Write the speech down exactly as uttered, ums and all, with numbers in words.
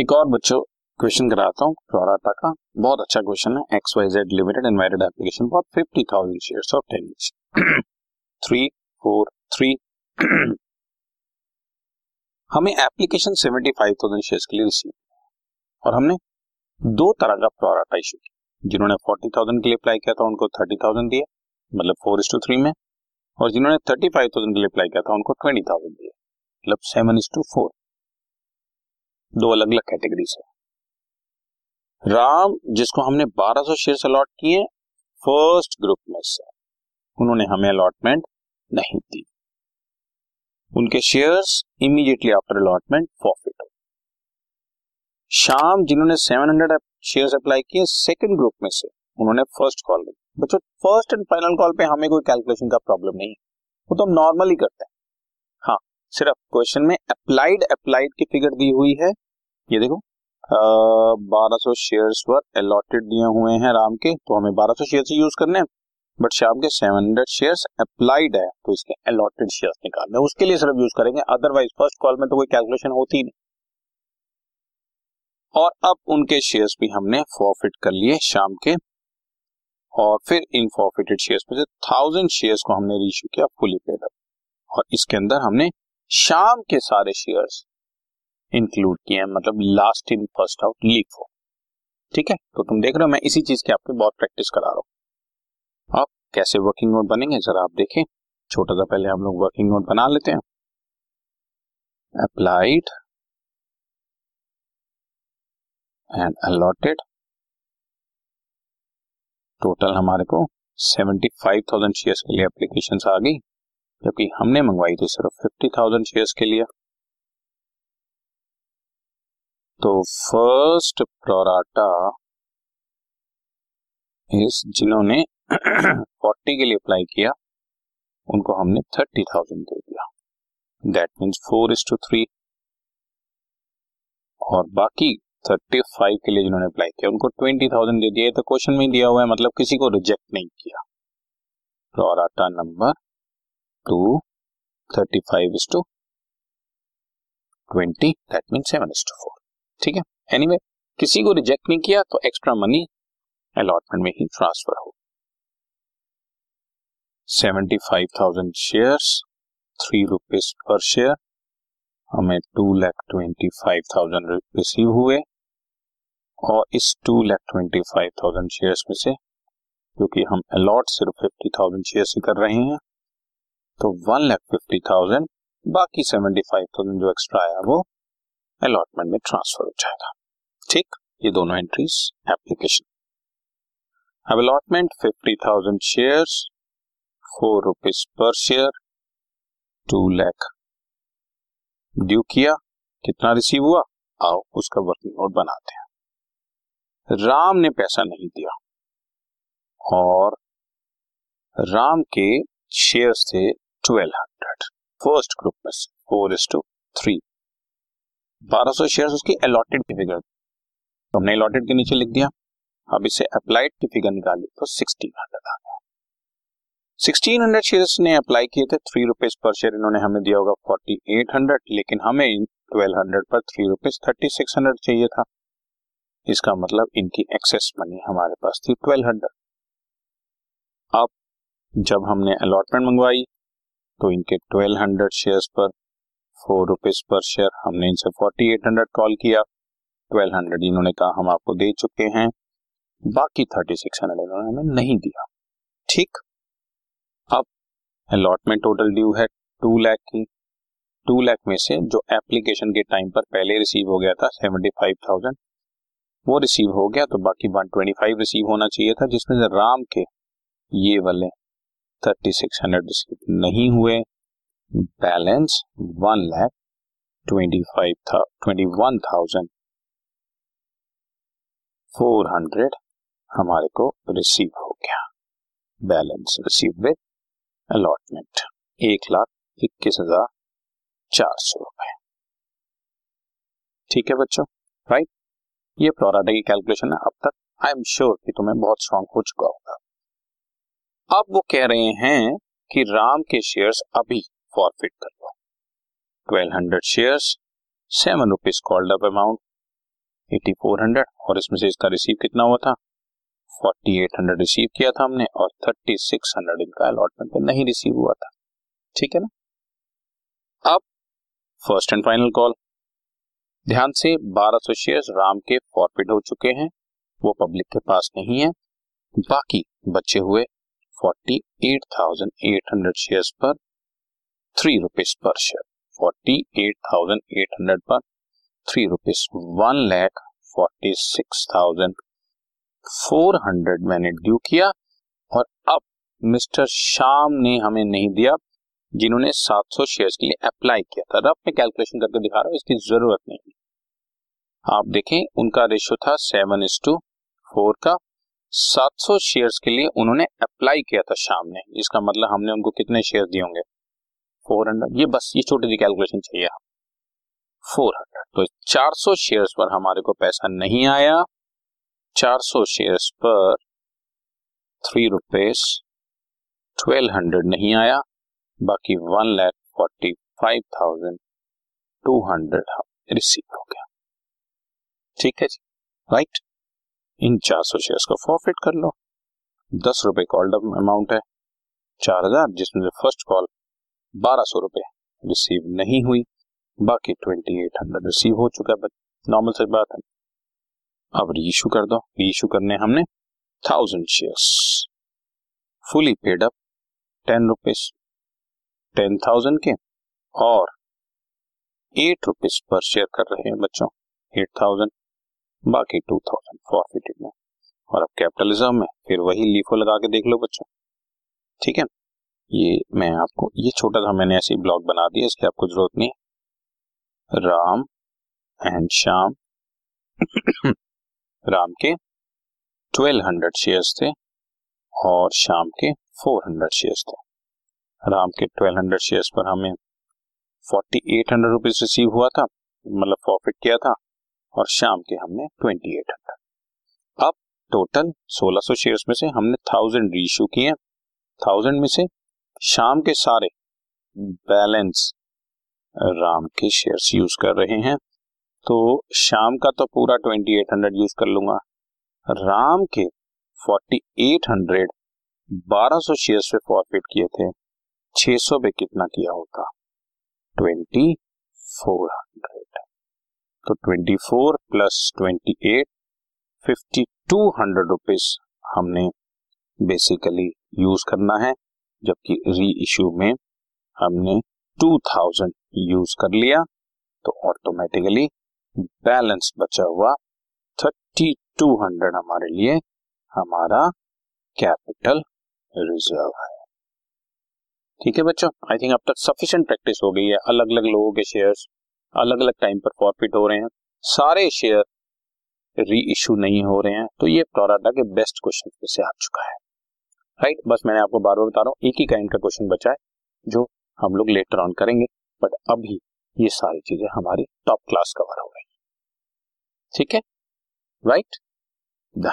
एक और बच्चों क्वेश्चन कराता हूँ चौराता का, बहुत अच्छा क्वेश्चन है। X Y Z limited invited application for fifty thousand shares of ten each three four three हमें application seventy five thousand shares के लिए रिसीव और हमने दो तरह का प्रोराटा इशू किया। जिन्होंने फोर्टी थाउजेंड के लिए अप्लाई किया था उनको थर्टी थाउजेंड दिया, मतलब फोर इज टू थ्री में, और जिन्होंने थर्टी फाइव थाउजेंड के लिए अप्लाई किया था उनको ट्वेंटी थाउजेंड दिया, मतलब सेवन इज टू फोर। दो अलग अलग कैटेगरीज है। राम जिसको हमने बारह सौ शेयर्स अलॉट किए फर्स्ट ग्रुप में से, उन्होंने हमें अलॉटमेंट नहीं दी, उनके shares immediately after allotment forfeit हो। शाम जिन्होंने सेवन हंड्रेड शेयर्स अप्लाई किए सेकंड ग्रुप में से, उन्होंने फर्स्ट कॉल ली। बच्चों फर्स्ट एंड फाइनल कॉल पे हमें कोई कैलकुलेशन का प्रॉब्लम नहीं है, वो तो हम नॉर्मली करते हैं। हाँ, सिर्फ क्वेश्चन में अप्लाइड अप्लाइड की फिगर दी हुई है। ये देखो बारह सौ शेयर्स पर अलॉटेड दिए हुए हैं राम के, तो हमें बारह सौ शेयर्स यूज करने हैं, बट शाम के सेवन हंड्रेड शेयर्स अप्लाइड है तो इसके अलॉटेड शेयर्स निकालने, उसके लिए सिर्फ यूज करेंगे, अदरवाइज फर्स्ट कॉल में तो कोई कैलकुलेशन होती नहीं। और अब उनके शेयर्स भी हमने फॉरफिट कर लिए शाम के, और फिर इन फॉरफिटेड शेयर्स में से थाउजेंड शेयर्स को हमने रीइश्यू किया फुली पेड अप, और इसके अंदर हमने शाम के सारे शेयर्स इंक्लूड किए हैं, मतलब last in first out leave for. ठीक है, तो तुम देख रहे हो मैं इसी चीज की आपको बहुत प्रैक्टिस करा रहा हूँ। आप कैसे वर्किंग नोट बनेंगे जरा आप देखें, छोटा सा पहले हम लोग वर्किंग नोट बना लेते हैं। अप्लाइड एंड अलॉटेड, टोटल हमारे को पचहत्तर हज़ार शेयर्स के लिए एप्लीकेशंस आ गई, जबकि हमने मंगवाई थी सिर्फ पचास हज़ार शेयर्स के लिए। तो फर्स्ट प्रोराटा इस जिन्होंने फोर्टी के लिए अप्लाई किया उनको हमने थर्टी थाउजेंड दे दिया, that means four is to three, और बाकी थर्टी फाइव के लिए जिन्होंने अप्लाई किया उनको ट्वेंटी थाउजेंड दे दिया। तो क्वेश्चन में ही दिया हुआ है, मतलब किसी को रिजेक्ट नहीं किया। Pro rata number two thirty five is to twenty, that means seven is to four. ठीक है, एनीवे किसी को रिजेक्ट नहीं किया तो एक्स्ट्रा मनी अलॉटमेंट में ही ट्रांसफर हो। पचहत्तर हज़ार shares three rupees per share, हमें दो लाख पच्चीस हज़ार रिसीव हुए, और इस दो लाख पच्चीस हज़ार शेयर्स में से, क्योंकि हम अलॉट सिर्फ पचास हज़ार शेयर्स ही कर रहे हैं, तो एक लाख पचास हज़ार, बाकी पचहत्तर हज़ार जो एक्स्ट्रा आया वो अलॉटमेंट में ट्रांसफर हो जाएगा। ठीक, ये दोनों एंट्रीज एप्लीकेशन। अब अलॉटमेंट पचास हज़ार shares four rupees per share, two lakh due किया, कितना रिसीव हुआ, आओ उसका वर्किंग नोट बनाते हैं। राम ने पैसा नहीं दिया और राम के शेयर्स थे बारह सौ फर्स्ट ग्रुप में से, फोर इज टू थ्री, बारह सौ शेयर उसकी अलॉटेड की फिगर, तो हमने अलॉटेड के नीचे लिख दिया। अब इसे अप्लाइड की फिगर निकाली तो सिक्सटीन हंड्रेड आ गया। सिक्सटीन हंड्रेड शेयर्स ने अप्लाई किए थे थ्री रुपीज पर शेयर, इन्होंने हमें दिया होगा फोर्टी एट हंड्रेड, लेकिन हमें ट्वेल्व हंड्रेड पर three rupees thirty six hundred चाहिए था, इसका मतलब इनकी एक्सेस मनी हमारे पास थी ट्वेल्व हंड्रेड। अब जब हमने अलॉटमेंट मंगवाई तो इनके ट्वेल्व हंड्रेड शेयर्स पर फोर रुपीज पर शेयर हमने इनसे फोर्टी एट हंड्रेड कॉल किया, ट्वेल्व हंड्रेड इन्होंने कहा हम आपको दे चुके हैं, बाकी थर्टी सिक्स हंड्रेड इन्होंने हमें नहीं दिया। ठीक, अब अलॉटमेंट टोटल ड्यू है टू लाख की, टू लाख में से जो एप्लीकेशन के टाइम पर पहले रिसीव हो गया था सेवेंटी फाइव थाउजेंड वो रिसीव हो गया, तो बाकी वन ट्वेंटी फाइव रिसीव होना चाहिए था, जिसमें से राम के ये वाले थर्टी सिक्स हंड्रेड रिसीव नहीं हुए, balance one lakh twenty five था twenty one thousand four hundred हमारे को रिसीव हो गया, बैलेंस रिसीव विद अलॉटमेंट एक लाख इक्कीस हजार चार सौ रुपए। ठीक है बच्चों, राइट, ये प्रोराटा की कैलकुलेशन है। अब तक आई एम श्योर कि तुम्हें बहुत स्ट्रांग हो चुका होगा। अब वो कह रहे हैं कि राम के शेयर्स अभी फॉरफिट कर लो, twelve hundred shares seven rupees called up amount, eighty four hundred और इसमें से इसका रिसीव कितना हुआ था, फोर्टी एट हंड्रेड रिसीव किया था हमने और थर्टी सिक्स हंड्रेड इनका अलॉटमेंट में नहीं रिसीव हुआ था। ठीक है ना। अब फर्स्ट एंड फाइनल कॉल, ध्यान से बारह सौ शेयर्स राम के फॉरफिट हो चुके हैं, वो पब्लिक के पास नहीं है, बाकी बचे हुए forty eight thousand eight hundred shares पर three rupees per share, forty eight thousand eight hundred पर three rupees one lakh forty six thousand four hundred मैंने ड्यू किया। और अब मिस्टर श्याम ने हमें नहीं दिया जिन्होंने सात सौ शेयर्स के लिए अप्लाई किया था। रफ में कैलकुलेशन करके दिखा रहा हूं, इसकी जरूरत नहीं। आप देखें उनका रेशो था सेवन इज टू फोर का, सात सौ शेयर्स के लिए उन्होंने अप्लाई किया था शाम ने, इसका मतलब हमने उनको कितने शेयर दिए होंगे, फोर हंड्रेड। ये बस ये छोटी सी कैलकुलेशन चाहिए फोर हंड्रेड। तो चार सौ शेयर्स पर हमारे को पैसा नहीं आया, चार सौ शेयर्स पर थ्री रुपीज ट्वेल्व हंड्रेड नहीं आया, बाकी one lakh forty five thousand two hundred receive हो गया। ठीक है जी, राइट। इन चार सौ शेयर्स को फॉरफिट कर लो, दस रुपए कॉल अप अमाउंट है चार हजार, जिसमें फर्स्ट कॉल बारह सौ रुपए रिसीव नहीं हुई, बाकी अट्ठाईस सौ रिसीव हो चुका है, नॉर्मल सी बात है। अब रीइशू कर दो, रीइशू करने हमने thousand shares fully paid up ten rupees ten thousand के और एट रुपीज पर शेयर कर रहे हैं बच्चों, एट थाउजेंड बाकी टू थाउजेंड फॉरफिटेड में। और अब कैपिटलिज्म में फिर वही लीफो लगा के देख लो बच्चों। ठीक है, ये मैं आपको ये छोटा सा मैंने ऐसे ब्लॉग बना दिया, इसकी आपको जरूरत नहीं है। राम एंड श्याम राम के ट्वेल्व हंड्रेड शेयर्स थे और श्याम के फोर हंड्रेड शेयर्स थे। राम के ट्वेल्व हंड्रेड शेयर्स पर हमें forty eight hundred rupees receive हुआ था, मतलब प्रॉफिट किया था, और शाम के हमने ट्वेंटी एट हंड्रेड। अब टोटल सोलह सौ शेयर्स में से हमने थाउजेंड रीइशू किए, थाउजेंड में से शाम के सारे बैलेंस राम के शेयर्स यूज कर रहे हैं, तो शाम का तो पूरा ट्वेंटी एट हंड्रेड यूज कर लूंगा, राम के फोर्टी एट हंड्रेड बारह सौ शेयर्स पे फॉरफिट किए थे, छह सौ पे कितना किया होता, ट्वेंटी फोर हंड्रेड। तो twenty four plus twenty eight, fifty two hundred rupees हमने बेसिकली यूज करना है, जबकि री इश्यू में हमने टू थाउजेंड यूज कर लिया, तो ऑटोमेटिकली बैलेंस बचा हुआ थर्टी टू हंड्रेड हमारे लिए हमारा कैपिटल रिजर्व है। ठीक है बच्चों, आई थिंक अब तक सफिशिएंट प्रैक्टिस हो गई है। अलग अलग लोगों के शेयर्स अलग अलग टाइम पर फॉरफिट हो रहे हैं, सारे शेयर री इशू नहीं हो रहे हैं, तो ये टोराटा के बेस्ट क्वेश्चन में से आ चुका है, राइट। बस मैंने आपको बार बार बता रहा हूँ, एक ही काइंड का क्वेश्चन बचा है जो हम लोग लेटर ऑन करेंगे, बट अभी ये सारी चीजें हमारी टॉप क्लास कवर हो गई। ठीक है, राइट डन।